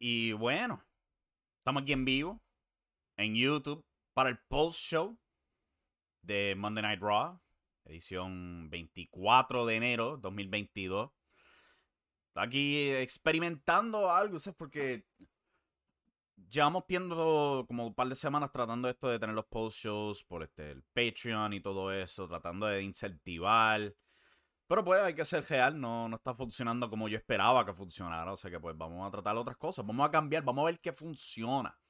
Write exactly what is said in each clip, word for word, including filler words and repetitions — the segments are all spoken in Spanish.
Y bueno, estamos aquí en vivo, en YouTube, para el post show de Monday Night Raw, edición veinticuatro de enero dos mil veintidós. Está aquí experimentando algo, ¿sabes? Porque llevamos tiempo, como un par de semanas, tratando esto de tener los post shows por este, el Patreon y todo eso, tratando de incentivar. Pero pues hay que ser real, no, no está funcionando como yo esperaba que funcionara. O sea que pues vamos a tratar otras cosas, vamos a cambiar, vamos a ver qué funciona.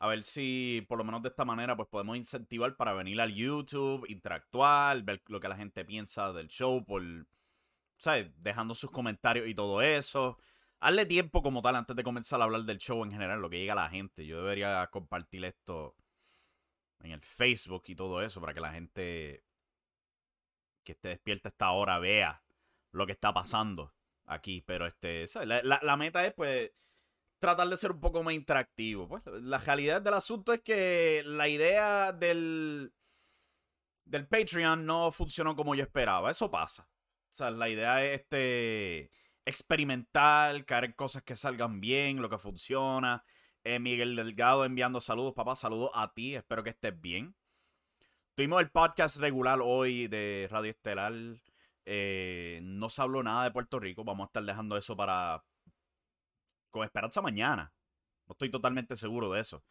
A ver si por lo menos de esta manera pues podemos incentivar para venir al YouTube, interactuar, ver lo que la gente piensa del show, por, ¿sabes? Dejando sus comentarios y todo eso. Hazle tiempo como tal antes de comenzar a hablar del show en general, lo que llega a la gente. Yo debería compartir esto en el Facebook y todo eso para que la gente que esté despierta a esta hora vea lo que está pasando aquí. Pero este, ¿sabes? La, la, la meta es pues tratar de ser un poco más interactivo. Pues la realidad del asunto es que la idea del del Patreon no funcionó como yo esperaba. Eso pasa. O sea, la idea es este experimentar, caer en cosas que salgan bien, lo que funciona. Eh, Miguel Delgado enviando saludos, papá. Saludos a ti. Espero que estés bien. Tuvimos el podcast regular hoy de Radio Estelar. Eh, no se habló nada de Puerto Rico. Vamos a estar dejando eso para, con esperanza, mañana. No estoy totalmente seguro de eso.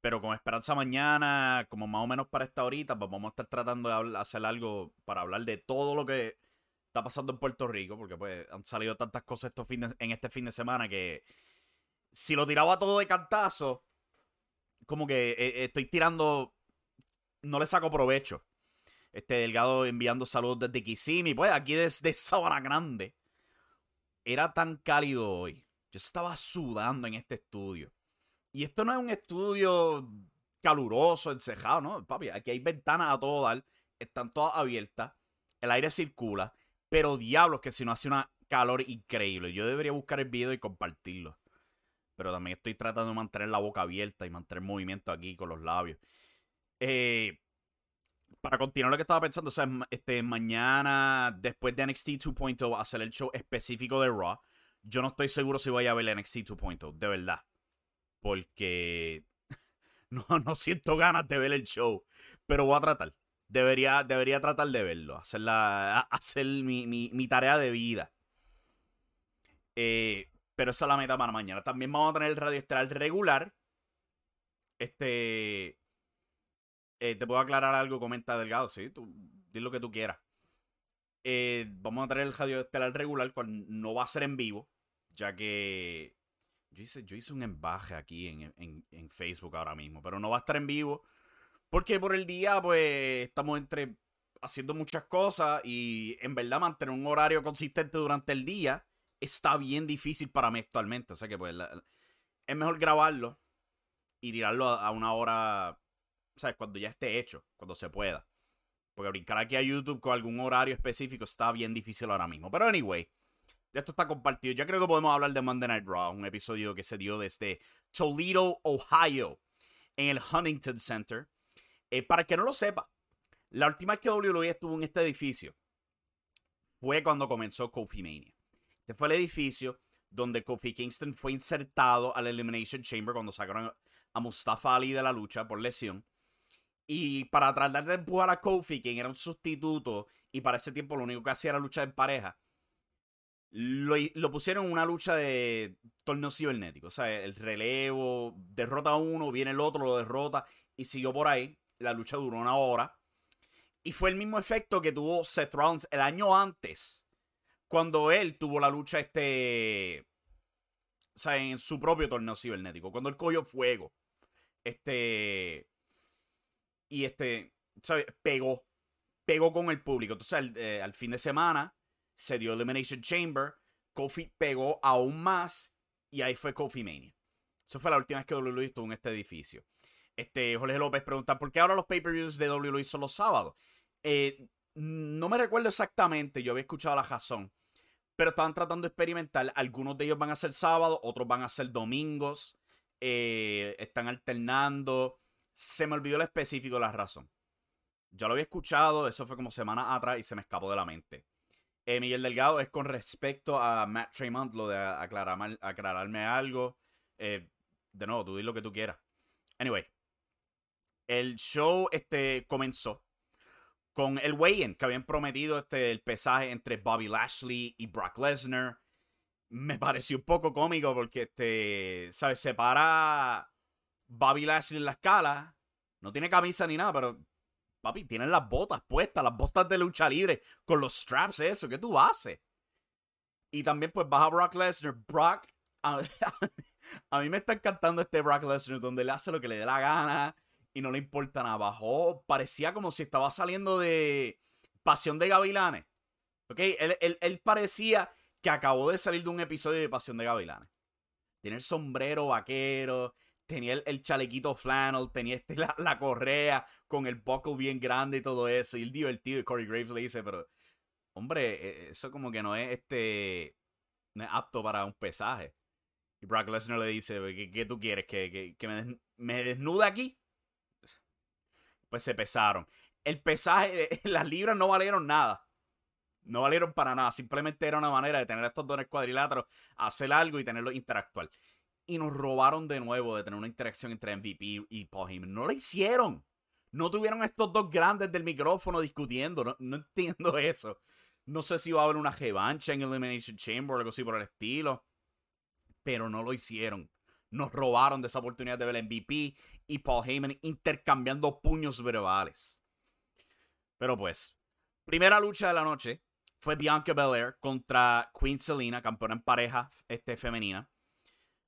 Pero con esperanza mañana, como más o menos para esta horita, pues vamos a estar tratando de hablar, hacer algo para hablar de todo lo que está pasando en Puerto Rico. Porque pues han salido tantas cosas estos fines, en este fin de semana que si lo tiraba todo de cantazo, como que eh, estoy tirando... No le saco provecho. Este Delgado enviando saludos desde Kissimmee. Pues aquí desde Sabana Grande. Era tan cálido hoy. Yo estaba sudando en este estudio. Y esto no es un estudio caluroso, encejado, ¿no? Papi, aquí hay ventanas a todo dar. Están todas abiertas. El aire circula. Pero diablos que si no hace una calor increíble. Yo debería buscar el video y compartirlo. Pero también estoy tratando de mantener la boca abierta y mantener movimiento aquí con los labios. Eh, para continuar lo que estaba pensando, o sea, este, mañana después de N X T dos punto cero hacer el show específico de Raw. Yo no estoy seguro si voy a ver N X T dos punto cero, de verdad, porque no, no siento ganas de ver el show, pero voy a tratar, debería, debería tratar de verlo, hacer, la, hacer mi, mi, mi tarea de vida. Eh, pero esa es la meta para mañana. También vamos a tener el Radio Estelar regular. Este... Eh, te puedo aclarar algo, comenta Delgado, sí, tú, di lo que tú quieras. Eh, vamos a traer el Radio Estelar regular, cual no va a ser en vivo, ya que yo hice, yo hice un embaje aquí en, en, en Facebook ahora mismo, pero no va a estar en vivo, porque por el día pues estamos entre haciendo muchas cosas y en verdad mantener un horario consistente durante el día está bien difícil para mí actualmente, o sea que pues la, la, es mejor grabarlo y tirarlo a, a una hora... ¿Sabes? Cuando ya esté hecho, cuando se pueda. Porque brincar aquí a YouTube con algún horario específico está bien difícil ahora mismo. Pero anyway, esto está compartido. Yo creo que podemos hablar de Monday Night Raw, un episodio que se dio desde Toledo, Ohio, en el Huntington Center. Eh, para el que no lo sepa, la última vez que W W E estuvo en este edificio fue cuando comenzó Kofi Mania. Este fue el edificio donde Kofi Kingston fue insertado al Elimination Chamber cuando sacaron a Mustafa Ali de la lucha por lesión. Y para tratar de empujar a Kofi, quien era un sustituto, y para ese tiempo lo único que hacía era luchar en pareja, lo, lo pusieron en una lucha de torneo cibernético. O sea, el relevo, derrota a uno, viene el otro, lo derrota, y siguió por ahí. La lucha duró una hora. Y fue el mismo efecto que tuvo Seth Rollins el año antes, cuando él tuvo la lucha este... O sea, en su propio torneo cibernético, cuando él cogió fuego. Este... Y este, ¿sabes? Pegó. Pegó con el público. Entonces, al, eh, al fin de semana se dio Elimination Chamber. Kofi pegó aún más. Y ahí fue Kofi Mania. Eso fue la última vez que W W E estuvo en este edificio. Este, Jorge López pregunta, ¿por qué ahora los pay-per-views de W W E son los sábados? Eh, no me recuerdo exactamente. Yo había escuchado la razón. Pero estaban tratando de experimentar. Algunos de ellos van a ser sábados. Otros van a ser domingos. Eh, están alternando. Se me olvidó el específico, la razón. Ya lo había escuchado, eso fue como semanas atrás y se me escapó de la mente. Eh, Miguel Delgado, es con respecto a Matt Tremont, lo de aclarar, aclararme algo. Eh, de nuevo, tú di lo que tú quieras. Anyway, el show este, comenzó con el weigh-in que habían prometido, este, el pesaje entre Bobby Lashley y Brock Lesnar. Me pareció un poco cómico porque, este, ¿sabes? Se para... Bobby Lashley en la escala, no tiene camisa ni nada, pero papi, tienen las botas puestas, las botas de lucha libre, con los straps, eso, ¿qué tú haces? Y también pues baja Brock Lesnar, Brock, a, a mí me está encantando este Brock Lesnar, donde le hace lo que le dé la gana y no le importa nada, bajó, parecía como si estaba saliendo de Pasión de Gavilanes, ¿ok? Él, él, él parecía que acabó de salir de un episodio de Pasión de Gavilanes, tiene el sombrero vaquero, tenía el, el chalequito flannel, tenía este, la, la correa con el buckle bien grande y todo eso. Y el divertido. Y Corey Graves le dice, pero, hombre, eso como que no es, este, no es apto para un pesaje. Y Brock Lesnar le dice, ¿qué, qué tú quieres? ¿Que, que, que me, des, me desnude aquí? Pues se pesaron. El pesaje, las libras no valieron nada. No valieron para nada. Simplemente era una manera de tener a estos dones cuadriláteros, hacer algo y tenerlos interactuar. Y nos robaron de nuevo de tener una interacción entre M V P y Paul Heyman. No la hicieron. No tuvieron estos dos grandes del micrófono discutiendo. No, no entiendo eso. No sé si va a haber una revancha en Elimination Chamber o algo así por el estilo. Pero no lo hicieron. Nos robaron de esa oportunidad de ver el M V P y Paul Heyman intercambiando puños verbales. Pero pues, primera lucha de la noche fue Bianca Belair contra Queen Zelina, campeona en pareja este, femenina.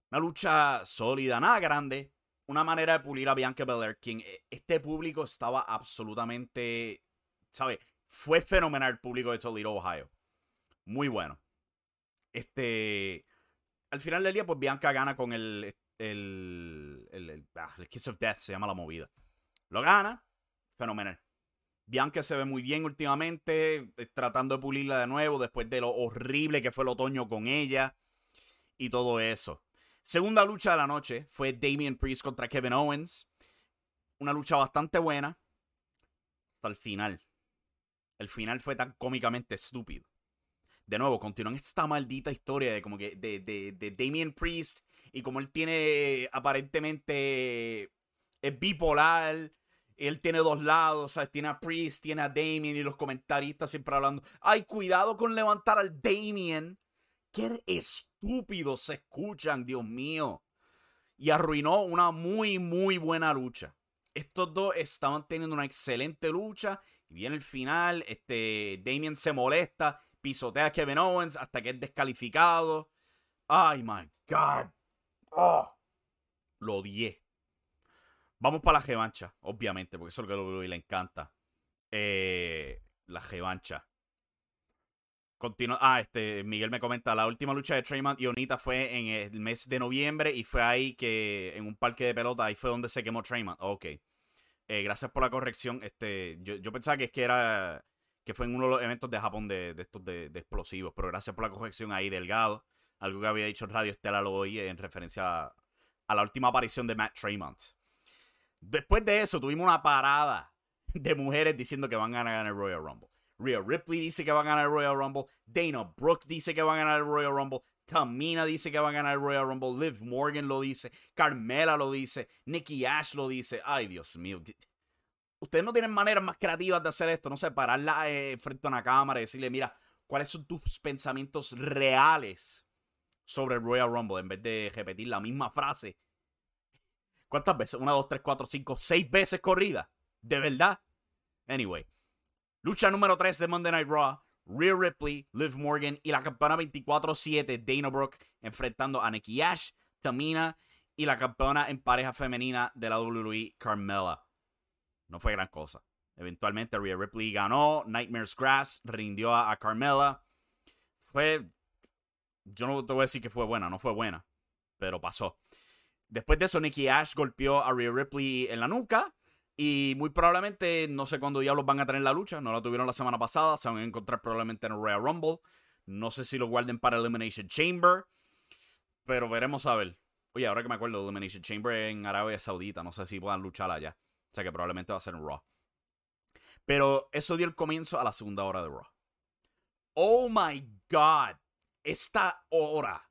Una lucha sólida, nada grande. Una manera de pulir a Bianca Belair, quien este público estaba absolutamente, ¿sabes? Fue fenomenal el público de Toledo, Ohio. Muy bueno. Este, al final del día, pues Bianca gana con el, el, el, el, ah, el Kiss of Death, se llama la movida. Lo gana, fenomenal. Bianca se ve muy bien últimamente, tratando de pulirla de nuevo después de lo horrible que fue el otoño con ella y todo eso. Segunda lucha de la noche fue Damien Priest contra Kevin Owens. Una lucha bastante buena hasta el final. El final fue tan cómicamente estúpido. De nuevo, continúan esta maldita historia de como que de, de, de Damien Priest y como él tiene aparentemente es bipolar. Él tiene dos lados, ¿sabes? Tiene a Priest, tiene a Damien y los comentaristas siempre hablando. ¡Ay, cuidado con levantar al Damien! ¡Qué estúpidos se escuchan, Dios mío! Y arruinó una muy, muy buena lucha. Estos dos estaban teniendo una excelente lucha. Y viene el final. Este, Damien se molesta. Pisotea a Kevin Owens hasta que es descalificado. ¡Ay, my God! Oh, lo odié. Vamos para la revancha, obviamente, porque eso es lo que a W W E le encanta. Eh, la revancha. Continua- ah, este, Miguel me comenta, la última lucha de Tremont y Onita fue en el mes de noviembre y fue ahí que, en un parque de pelota, ahí fue donde se quemó Tremont. Ok, eh, gracias por la corrección. Este, yo, yo pensaba que es que era, que fue en uno de los eventos de Japón de, de estos de, de explosivos, pero gracias por la corrección ahí, Delgado. Algo que había dicho Radio Estelar hoy en referencia a, a la última aparición de Matt Tremont. Después de eso tuvimos una parada de mujeres diciendo que van a ganar el Royal Rumble. Rhea Ripley dice que va a ganar el Royal Rumble. Dana Brooke dice que va a ganar el Royal Rumble. Tamina dice que va a ganar el Royal Rumble. Liv Morgan lo dice. Carmela lo dice. Nikki Ash lo dice. Ay, Dios mío. ustedes no tienen maneras más creativas de hacer esto, no sé, pararla eh, frente a una cámara y decirle, mira, ¿cuáles son tus pensamientos reales sobre el Royal Rumble? En vez de repetir la misma frase. ¿Cuántas veces? Una, dos, tres, cuatro, cinco, seis veces corrida. ¿De verdad? Anyway. Lucha número tres de Monday Night Raw. Rhea Ripley, Liv Morgan y la campeona veinticuatro siete Dana Brooke enfrentando a Nikki Ash, Tamina y la campeona en pareja femenina de la doble u doble u E, Carmella. No fue gran cosa. Eventualmente Rhea Ripley ganó, Nightmare's Grass rindió a, a Carmella. Fue, yo no te voy a decir que fue buena, no fue buena, pero pasó. Después de eso Nikki Ash golpeó a Rhea Ripley en la nuca y muy probablemente, no sé cuándo diablos van a tener la lucha, no la tuvieron la semana pasada, se van a encontrar probablemente en el Royal Rumble. No sé si lo guarden para Elimination Chamber, pero veremos a ver. Oye, ahora que me acuerdo, Elimination Chamber en Arabia Saudita, no sé si puedan luchar allá, o sea que probablemente va a ser en Raw. Pero eso dio el comienzo a la segunda hora de Raw. ¡Oh my God! Esta hora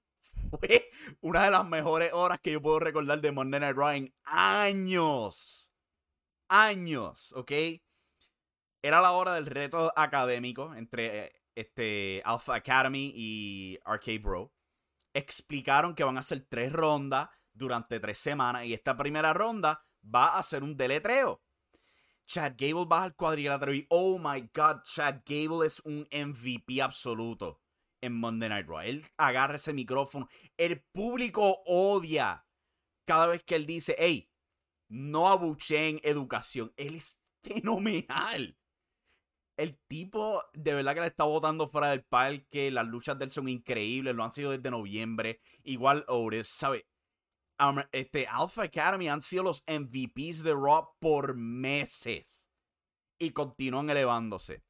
fue una de las mejores horas que yo puedo recordar de Monday Night Raw en años. Años, ¿ok? Era la hora del reto académico entre este, Alpha Academy y R K Bro. Explicaron que van a hacer tres rondas durante tres semanas y esta primera ronda va a ser un deletreo. Chad Gable baja al cuadrilátero y oh my God, Chad Gable es un M V P absoluto en Monday Night Raw. Él agarra ese micrófono. El público odia cada vez que él dice, hey, no abucheen educación. Él es fenomenal. El tipo de verdad que le está botando fuera del parque. Las luchas de él son increíbles. Lo han sido desde noviembre. Igual Otis, ¿sabes? Um, este, Alpha Academy han sido los M V Ps de Raw por meses y continúan elevándose.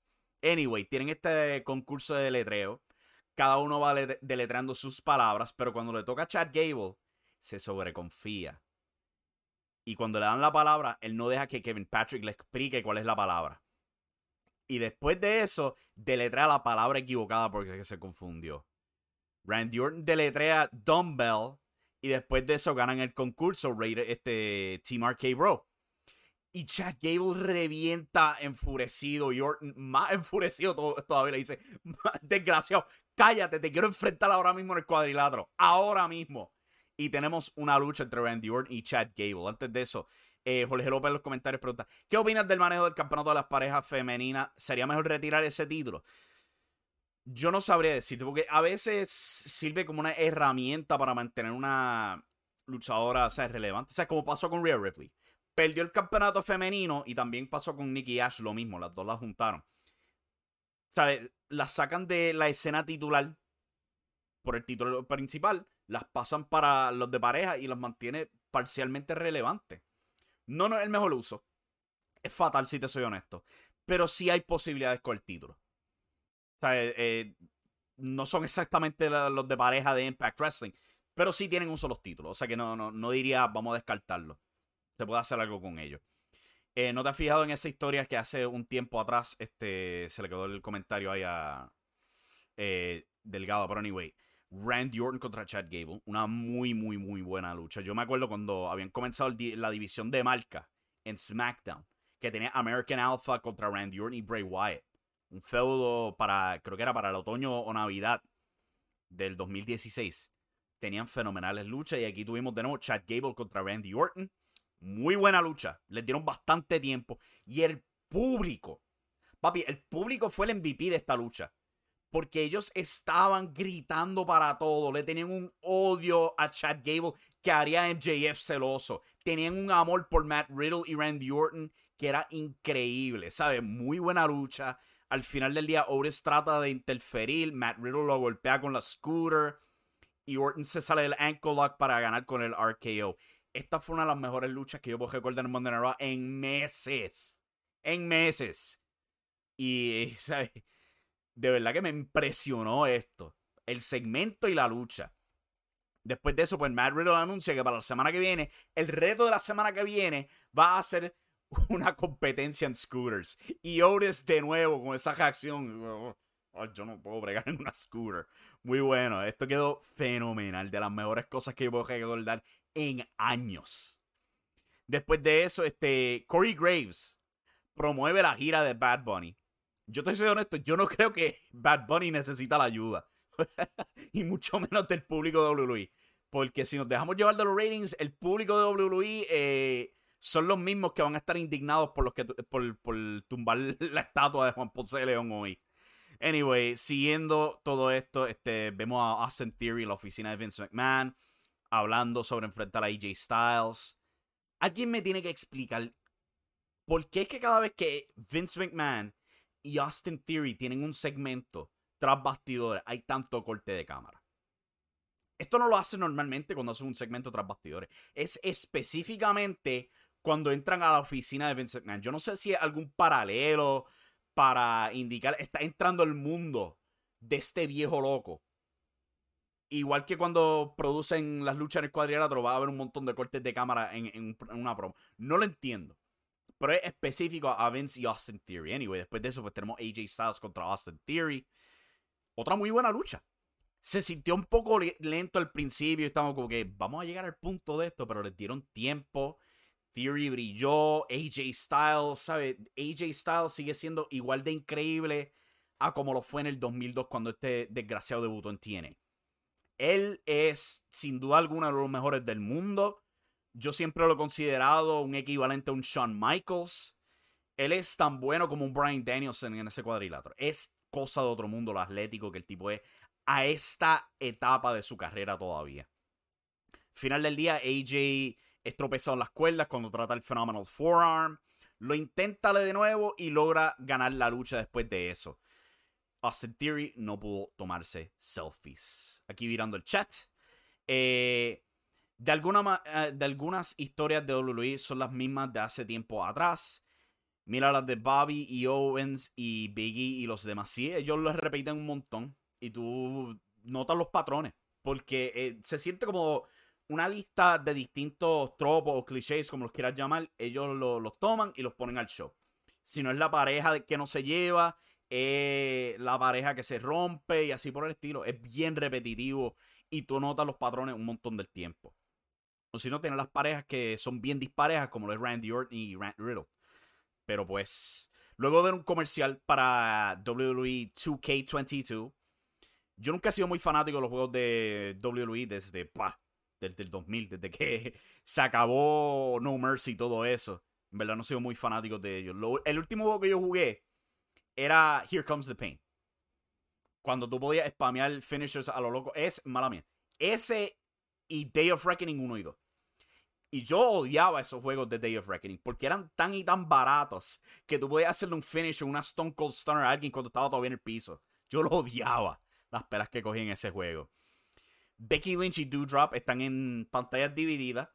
Anyway, tienen este concurso de deletreo. Cada uno va deletreando sus palabras, pero cuando le toca a Chad Gable, se sobreconfía. Y cuando le dan la palabra, él no deja que Kevin Patrick le explique cuál es la palabra. Y después de eso, deletrea la palabra equivocada porque se confundió. Randy Orton deletrea Dumbbell. Y después de eso ganan el concurso Raider, este, Team R K Bro. Y Chad Gable revienta enfurecido. Y Orton más enfurecido todo, todavía le dice, desgraciado, cállate, te quiero enfrentar ahora mismo en el cuadrilátero. Ahora mismo. Y tenemos una lucha entre Randy Orton y Chad Gable. Antes de eso, eh, Jorge López en los comentarios pregunta, ¿qué opinas del manejo del campeonato de las parejas femeninas? ¿Sería mejor retirar ese título? Yo no sabría decirte, porque a veces sirve como una herramienta para mantener una luchadora, o sea, relevante. O sea, como pasó con Rhea Ripley. Perdió el campeonato femenino y también pasó con Nikki Ash lo mismo. Las dos las juntaron. ¿Sabes? Las sacan de la escena titular por el título principal. Las pasan para los de pareja y las mantiene parcialmente relevantes. No, no es el mejor uso. Es fatal, si te soy honesto. Pero sí hay posibilidades con el título. O sea, eh, eh, no son exactamente la, los de pareja de Impact Wrestling, pero sí tienen un solo título. O sea que no, no, no diría, vamos a descartarlo. Se puede hacer algo con ellos. Eh, ¿No te has fijado en esa historia que hace un tiempo atrás este, se le quedó el comentario ahí a eh, Delgado? Pero anyway, Randy Orton contra Chad Gable. Una muy, muy, muy buena lucha. Yo me acuerdo cuando habían comenzado el, la división de marca en SmackDown, que tenía American Alpha contra Randy Orton y Bray Wyatt. Un feudo para, creo que era para el otoño o Navidad del dos mil dieciséis. Tenían fenomenales luchas y aquí tuvimos de nuevo Chad Gable contra Randy Orton. Muy buena lucha. Les dieron bastante tiempo. Y el público, papi, el público fue el M V P de esta lucha. Porque ellos estaban gritando para todo. Le tenían un odio a Chad Gable que haría M J F celoso. Tenían un amor por Matt Riddle y Randy Orton que era increíble, ¿sabes? Muy buena lucha. Al final del día, Otis trata de interferir. Matt Riddle lo golpea con la scooter. Y Orton se sale del ankle lock para ganar con el R K O. Esta fue una de las mejores luchas que yo puedo recordar en Monday Night Raw en meses. En meses. Y, ¿sabes? De verdad que me impresionó esto. El segmento y la lucha. Después de eso, pues Matt Riddle anuncia que para la semana que viene, el reto de la semana que viene va a ser una competencia en scooters. Y Otis de nuevo con esa reacción. Oh, oh, yo no puedo bregar en una scooter. Muy bueno. Esto quedó fenomenal. De las mejores cosas que yo puedo recordar en años. Después de eso, este Corey Graves promueve la gira de Bad Bunny. Yo te soy honesto, yo no creo que Bad Bunny necesita la ayuda. Y mucho menos del público de W W E. Porque si nos dejamos llevar de los ratings, el público de W W E eh, son los mismos que van a estar indignados por, los que, por, por tumbar la estatua de Juan Ponce de León hoy. Anyway, siguiendo todo esto, este, vemos a Austin Theory en la oficina de Vince McMahon hablando sobre enfrentar a A J Styles. Alguien me tiene que explicar por qué es que cada vez que Vince McMahon y Austin Theory tienen un segmento tras bastidores, hay tanto corte de cámara. Esto no lo hacen normalmente cuando hacen un segmento tras bastidores. Es específicamente cuando entran a la oficina de Vince McMahon. Yo no sé si es algún paralelo para indicar, está entrando el mundo de este viejo loco. Igual que cuando producen las luchas en el cuadrilátero, va a haber un montón de cortes de cámara en, en una promo. No lo entiendo. Pero es específico a Vince y Austin Theory. Anyway, después de eso pues tenemos A J Styles contra Austin Theory. Otra muy buena lucha. Se sintió un poco lento al principio. Estamos como que vamos a llegar al punto de esto, pero les dieron tiempo. Theory brilló. A J Styles, ¿sabes? A J Styles sigue siendo igual de increíble a como lo fue en el dos mil dos cuando este desgraciado debutó en T N A. Él es, sin duda alguna, uno de los mejores del mundo. Yo siempre lo he considerado un equivalente a un Shawn Michaels. Él es tan bueno como un Bryan Danielson en ese cuadrilátero. Es cosa de otro mundo lo atlético que el tipo es a esta etapa de su carrera todavía. Final del día, A J es tropezado en las cuerdas cuando trata el Phenomenal Forearm. Lo intenta de nuevo y logra ganar la lucha después de eso. Austin Theory no pudo tomarse selfies. Aquí mirando el chat. Eh, de, alguna, de algunas historias de W W E son las mismas de hace tiempo atrás. Mira las de Bobby y Owens y Biggie y los demás. Sí, ellos los repiten un montón. Y tú notas los patrones. Porque eh, se siente como una lista de distintos tropos o clichés, como los quieras llamar. Ellos lo, los toman y los ponen al show. Si no es la pareja que no se lleva... Eh, la pareja que se rompe y así por el estilo, es bien repetitivo y tú notas los patrones un montón del tiempo. O si no, tienes las parejas que son bien disparejas, como lo es Randy Orton y Randy Riddle. Pero pues, luego de ver un comercial para W W E dos K veintidós, yo nunca he sido muy fanático de los juegos de W W E desde, bah, desde el dos mil, desde que se acabó No Mercy y todo eso. En verdad no he sido muy fanático de ellos. Lo, el último juego que yo jugué era Here Comes the Pain. Cuando tú podías spamear finishers a lo loco. Es, mala mía. Ese y Day of Reckoning uno y dos. Y yo odiaba esos juegos de Day of Reckoning. Porque eran tan y tan baratos. Que tú podías hacerle un finisher, una Stone Cold Stunner a alguien cuando estaba todavía en el piso. Yo lo odiaba. Las pelas que cogí en ese juego. Becky Lynch y Doudrop están en pantallas divididas.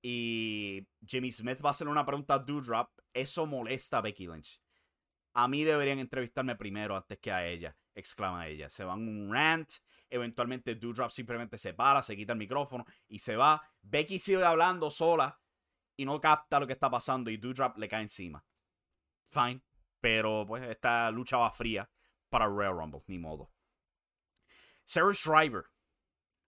Y Jimmy Smith va a hacer una pregunta a Doudrop. Eso molesta a Becky Lynch. A mí deberían entrevistarme primero antes que a ella, exclama ella. Se van un rant, eventualmente Doudrop simplemente se para, se quita el micrófono y se va. Becky sigue hablando sola y no capta lo que está pasando y Doudrop le cae encima. Fine, pero pues esta lucha va fría para Royal Rumble, ni modo. Sarah Schreiber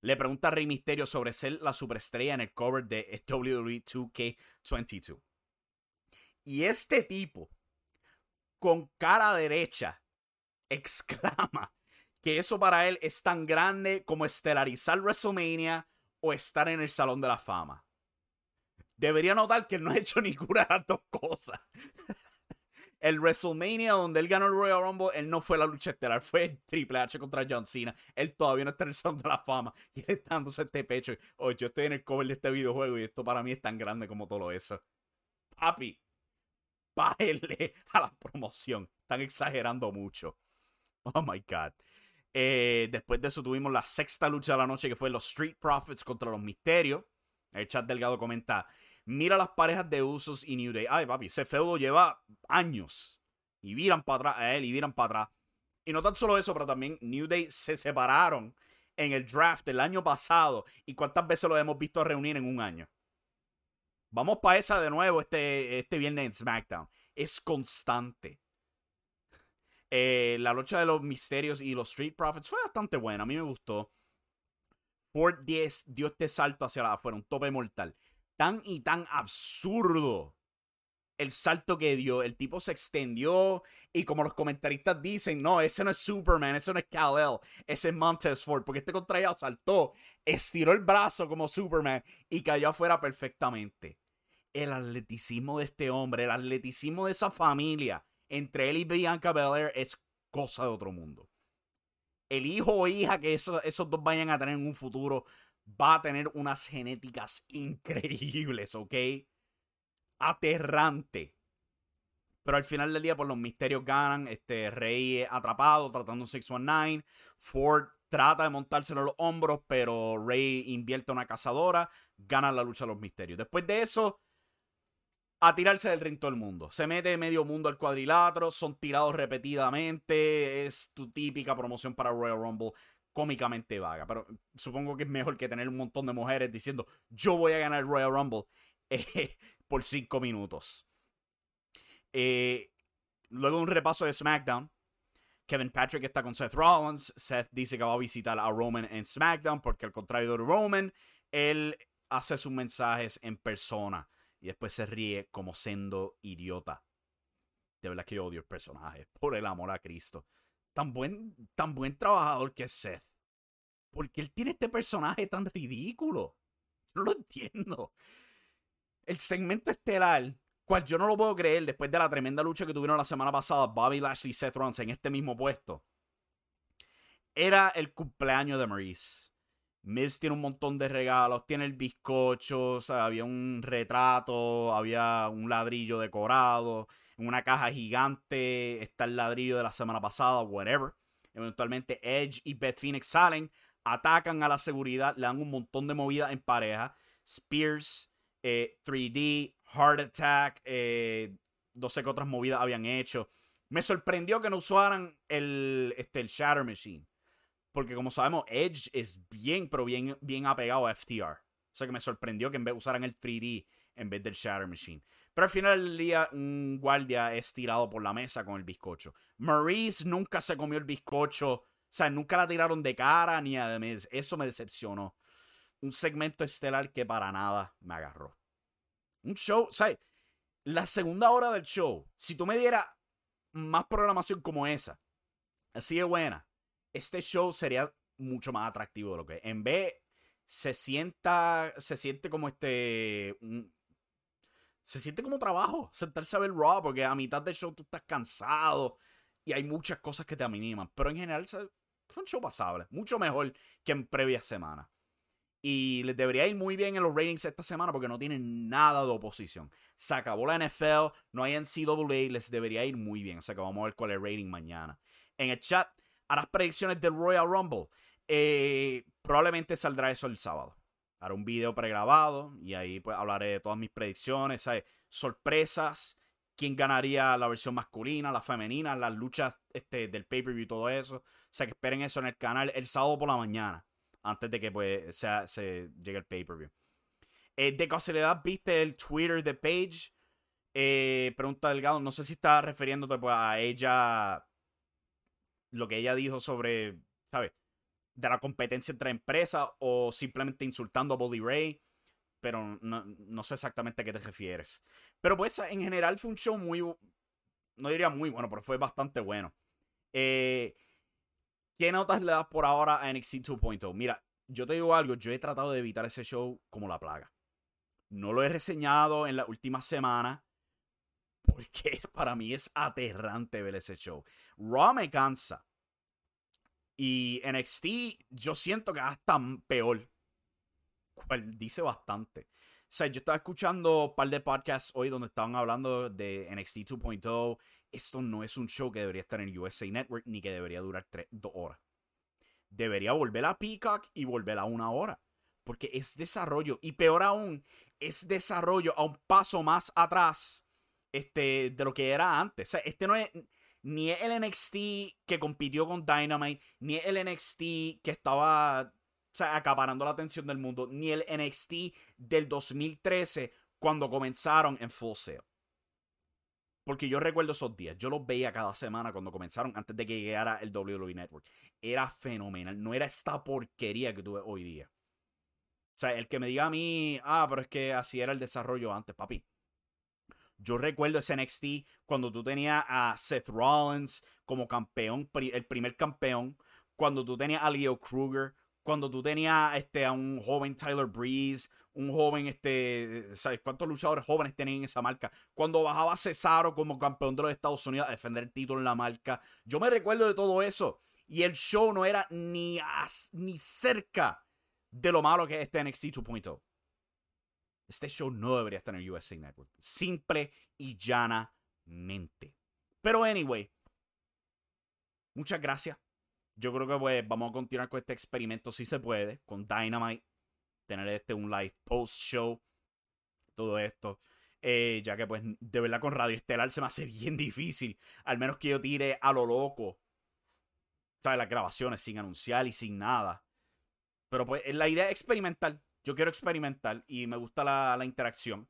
le pregunta a Rey Mysterio sobre ser la superestrella en el cover de W W E dos K veintidós. Y este tipo... con cara derecha, exclama que eso para él es tan grande como estelarizar WrestleMania o estar en el Salón de la Fama. Debería notar que él no ha hecho ninguna de las dos cosas. El WrestleMania donde él ganó el Royal Rumble, él no fue la lucha estelar, fue el Triple H contra John Cena. Él todavía no está en el Salón de la Fama y él está dándose este pecho. Oh, yo estoy en el cover de este videojuego y esto para mí es tan grande como todo eso. Papi. Bájale a la promoción. Están exagerando mucho. Oh my God. Eh, después de eso tuvimos la sexta lucha de la noche, que fue los Street Profits contra los Misterios. El Chad Delgado comenta: mira las parejas de Usos y New Day. Ay, papi, ese feudo lleva años. Y viran para atrás a él, y viran para atrás. Y no tan solo eso, pero también New Day se separaron en el draft del año pasado. ¿Y cuántas veces los hemos visto reunir en un año? Vamos para esa de nuevo este, este viernes en SmackDown. Es constante. Eh, la lucha de los Misterios y los Street Profits fue bastante buena. A mí me gustó. Ford diez dio este salto hacia afuera. Un tope mortal. Tan y tan absurdo el salto que dio, el tipo se extendió y como los comentaristas dicen, no, ese no es Superman, ese no es Kal-El, ese es Montez Ford, porque este contrallado saltó, estiró el brazo como Superman y cayó afuera perfectamente. El atleticismo de este hombre, el atleticismo de esa familia entre él y Bianca Belair es cosa de otro mundo. El hijo o hija que eso, esos dos vayan a tener en un futuro va a tener unas genéticas increíbles, ¿ok? Aterrante. Pero al final del día, por los misterios ganan. Este Rey es atrapado tratando un seis diecinueve. Ford trata de montárselo a los hombros, pero Rey invierte a una cazadora. Ganan la lucha a los misterios. Después de eso, a tirarse del ring todo el mundo. Se mete medio mundo al cuadrilátero. Son tirados repetidamente. Es tu típica promoción para Royal Rumble. Cómicamente vaga, pero supongo que es mejor que tener un montón de mujeres diciendo yo voy a ganar el Royal Rumble eh, por cinco minutos. Eh, luego un repaso de SmackDown. Kevin Patrick está con Seth Rollins. Seth dice que va a visitar a Roman en SmackDown porque al contrario de Roman, él hace sus mensajes en persona y después se ríe como sendo idiota. De verdad que yo odio el personaje, por el amor a Cristo. Tan buen, tan buen trabajador que es Seth. ¿Por qué él tiene este personaje tan ridículo? Yo no lo entiendo. El segmento estelar, cual yo no lo puedo creer después de la tremenda lucha que tuvieron la semana pasada Bobby Lashley y Seth Rollins en este mismo puesto, era el cumpleaños de Maryse. Miz tiene un montón de regalos, tiene el bizcocho, o sea, había un retrato, había un ladrillo decorado. En una caja gigante está el ladrillo de la semana pasada, whatever. Eventualmente Edge y Beth Phoenix salen, atacan a la seguridad, le dan un montón de movidas en pareja. Spears, eh, tres D, Heart Attack, eh, no sé qué otras movidas habían hecho. Me sorprendió que no usaran el, este, el Shatter Machine, porque como sabemos Edge es bien, pero bien, bien apegado a F T R. O sea que me sorprendió que en vez usaran el tres D en vez del Shatter Machine. Pero al final del día, un guardia es tirado por la mesa con el bizcocho. Maryse nunca se comió el bizcocho. O sea, nunca la tiraron de cara ni a Demis. Eso me decepcionó. Un segmento estelar que para nada me agarró. Un show, o sea, la segunda hora del show, si tú me dieras más programación como esa, así de buena, este show sería mucho más atractivo de lo que es. En vez, se sienta, se siente como este... Un, Se siente como trabajo sentarse a ver Raw porque a mitad del show tú estás cansado y hay muchas cosas que te aminiman. Pero en general fue un show pasable, mucho mejor que en previas semanas. Y les debería ir muy bien en los ratings esta semana porque no tienen nada de oposición. Se acabó la N F L, no hay N C A A, les debería ir muy bien. O sea que vamos a ver cuál es el rating mañana. En el chat, harás predicciones del Royal Rumble. Eh, probablemente saldrá eso el sábado. Haré un video pregrabado y ahí pues hablaré de todas mis predicciones, ¿sabes? Sorpresas, quién ganaría la versión masculina, la femenina, las luchas este, del pay-per-view y todo eso. O sea que esperen eso en el canal el sábado por la mañana, antes de que pues sea, se llegue el pay-per-view. Eh, de casualidad, ¿viste el Twitter de Paige? Eh, pregunta Delgado, no sé si está refiriéndote pues, a ella, lo que ella dijo sobre, ¿sabes? De la competencia entre empresas o simplemente insultando a Bully Ray, pero no, no sé exactamente a qué te refieres. Pero pues en general fue un show muy, no diría muy bueno, pero fue bastante bueno. Eh, ¿Qué notas le das por ahora a N X T dos punto cero? Mira, yo te digo algo, yo he tratado de evitar ese show como la plaga. No lo he reseñado en las últimas semanas porque para mí es aterrante ver ese show. Raw me cansa. Y N X T yo siento que hasta peor, cual dice bastante. O sea, yo estaba escuchando un par de podcasts hoy donde estaban hablando de N X T dos punto cero. Esto no es un show que debería estar en el U S A Network ni que debería durar dos horas. Debería volver a Peacock y volver a una hora. Porque es desarrollo. Y peor aún, es desarrollo a un paso más atrás este, de lo que era antes. O sea, este no es... Ni es el N X T que compitió con Dynamite, ni es el N X T que estaba, o sea, acaparando la atención del mundo, ni el N X T del dos mil trece cuando comenzaron en Full Sail. Porque yo recuerdo esos días, yo los veía cada semana cuando comenzaron antes de que llegara el W W E Network. Era fenomenal, no era esta porquería que tuve hoy día. O sea, el que me diga a mí, ah, pero es que así era el desarrollo antes, papi. Yo recuerdo ese N X T cuando tú tenías a Seth Rollins como campeón, el primer campeón, cuando tú tenías a Leo Kruger, cuando tú tenías este, a un joven Tyler Breeze, un joven, este, ¿sabes cuántos luchadores jóvenes tenían en esa marca? Cuando bajaba Cesaro como campeón de los Estados Unidos a defender el título en la marca. Yo me recuerdo de todo eso. Y el show no era ni, as, ni cerca de lo malo que es este N X T dos punto cero. Este show no debería estar en el U S A Network. Simple y llanamente. Pero anyway, muchas gracias. Yo creo que pues vamos a continuar con este experimento si se puede, con Dynamite. Tener este un live post show. Todo esto. Eh, ya que pues de verdad con Radio Estelar se me hace bien difícil. Al menos que yo tire a lo loco. ¿Sabes? Las grabaciones sin anunciar y sin nada. Pero pues la idea es experimentar. Yo quiero experimentar y me gusta la, la interacción.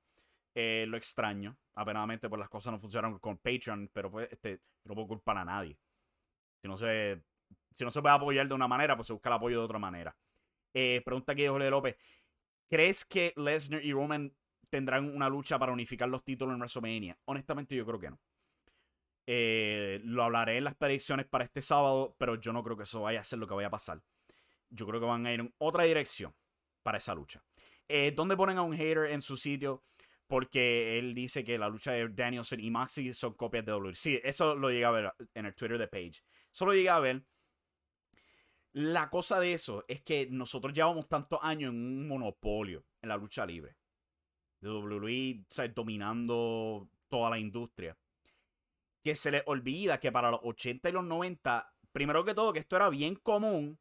Eh, lo extraño. Apenadamente pues las cosas no funcionaron con Patreon. Pero pues este, no puedo culpar a nadie. Si no se... Si no se puede apoyar de una manera, pues se busca el apoyo de otra manera. Eh, pregunta aquí de Jorge López. ¿Crees que Lesnar y Roman tendrán una lucha para unificar los títulos en WrestleMania? Honestamente, yo creo que no. Eh, lo hablaré en las predicciones para este sábado, pero yo no creo que eso vaya a ser lo que vaya a pasar. Yo creo que van a ir en otra dirección para esa lucha. Eh, ¿Dónde ponen a un hater en su sitio? Porque él dice que la lucha de Danielson y Moxley son copias de W W E. Sí, eso lo llegué a ver en el Twitter de Paige. Eso lo llegué a ver. La cosa de eso es que nosotros llevamos tantos años en un monopolio en la lucha libre. De W W E, o sea, dominando toda la industria. Que se les olvida que para los ochenta y los noventa, primero que todo, que esto era bien común.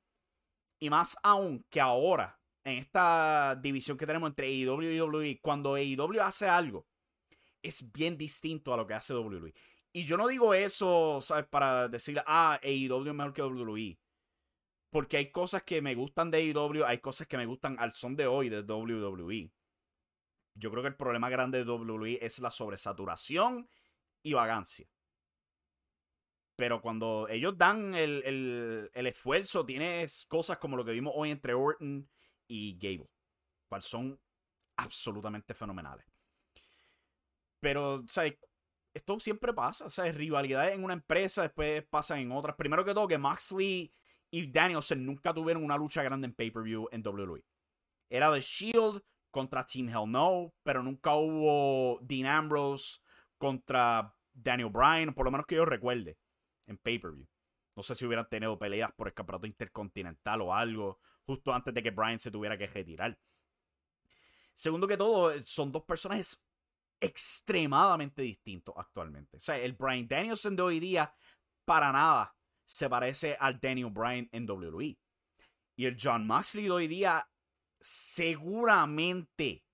Y más aún que ahora, en esta división que tenemos entre A E W y W W E, cuando A E W hace algo, es bien distinto a lo que hace W W E. Y yo no digo eso, ¿sabes? Para decir, ah, A E W es mejor que W W E. Porque hay cosas que me gustan de A E W, hay cosas que me gustan al son de hoy de W W E. Yo creo que el problema grande de W W E es la sobresaturación y vagancia. Pero cuando ellos dan el, el, el esfuerzo, tienes cosas como lo que vimos hoy entre Orton y Gable, cuales son absolutamente fenomenales. Pero, ¿sabes? Esto siempre pasa, ¿sabes? Rivalidades en una empresa, después pasan en otras. Primero que todo, que Moxley y Danielson nunca tuvieron una lucha grande en pay-per-view en W W E. Era The Shield contra Team Hell No, pero nunca hubo Dean Ambrose contra Daniel Bryan, por lo menos que yo recuerde, en pay-per-view. No sé si hubieran tenido peleas por el campeonato intercontinental o algo, justo antes de que Bryan se tuviera que retirar. Segundo que todo, son dos personajes extremadamente distintos actualmente. O sea, el Bryan Danielson de hoy día, para nada se parece al Daniel Bryan en W W E. Y el Jon Moxley de hoy día seguramente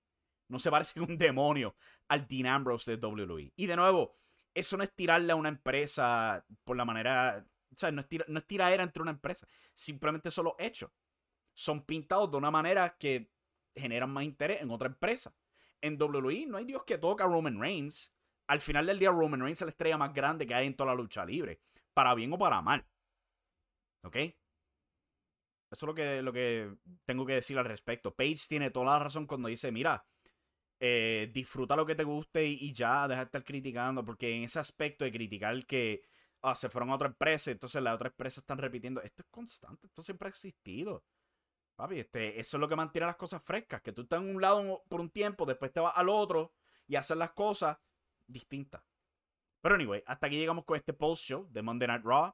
no se parece un demonio al Dean Ambrose de W W E. Y de nuevo, eso no es tirarle a una empresa por la manera... O sea, no es, tira, no es tiradera entre una empresa. Simplemente son los hechos. Son pintados de una manera que generan más interés en otra empresa. En W W E no hay Dios que toque a Roman Reigns. Al final del día, Roman Reigns es la estrella más grande que hay en toda la lucha libre. Para bien o para mal. ¿Ok? Eso es lo que, lo que tengo que decir al respecto. Paige tiene toda la razón cuando dice, mira, eh, disfruta lo que te guste y, y ya, deja de estar criticando. Porque en ese aspecto de criticar que ah, se fueron a otra empresa, entonces las otras empresas están repitiendo. Esto es constante, esto siempre ha existido. Papi, este, eso es lo que mantiene las cosas frescas. Que tú estás en un lado por un tiempo, después te vas al otro y haces las cosas distintas. Pero anyway, hasta aquí llegamos con este post show de Monday Night Raw.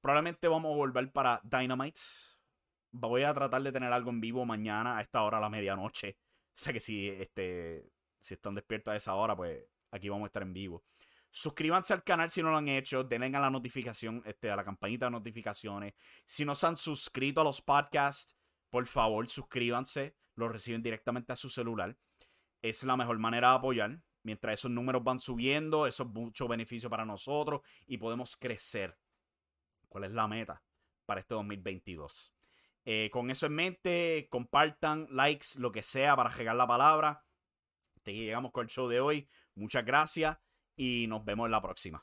Probablemente vamos a volver para Dynamite. Voy a tratar de tener algo en vivo mañana a esta hora, a la medianoche. O sea que si, este, si están despiertos a esa hora, pues aquí vamos a estar en vivo. Suscríbanse al canal si no lo han hecho. Denle a la notificación, este, a la campanita de notificaciones. Si no se han suscrito a los podcasts, por favor, suscríbanse. Los reciben directamente a su celular. Es la mejor manera de apoyar. Mientras esos números van subiendo, eso es mucho beneficio para nosotros y podemos crecer. ¿Cuál es la meta para este dos mil veintidós? Eh, con eso en mente, compartan, likes, lo que sea para regar la palabra. Hasta aquí llegamos con el show de hoy. Muchas gracias y nos vemos en la próxima.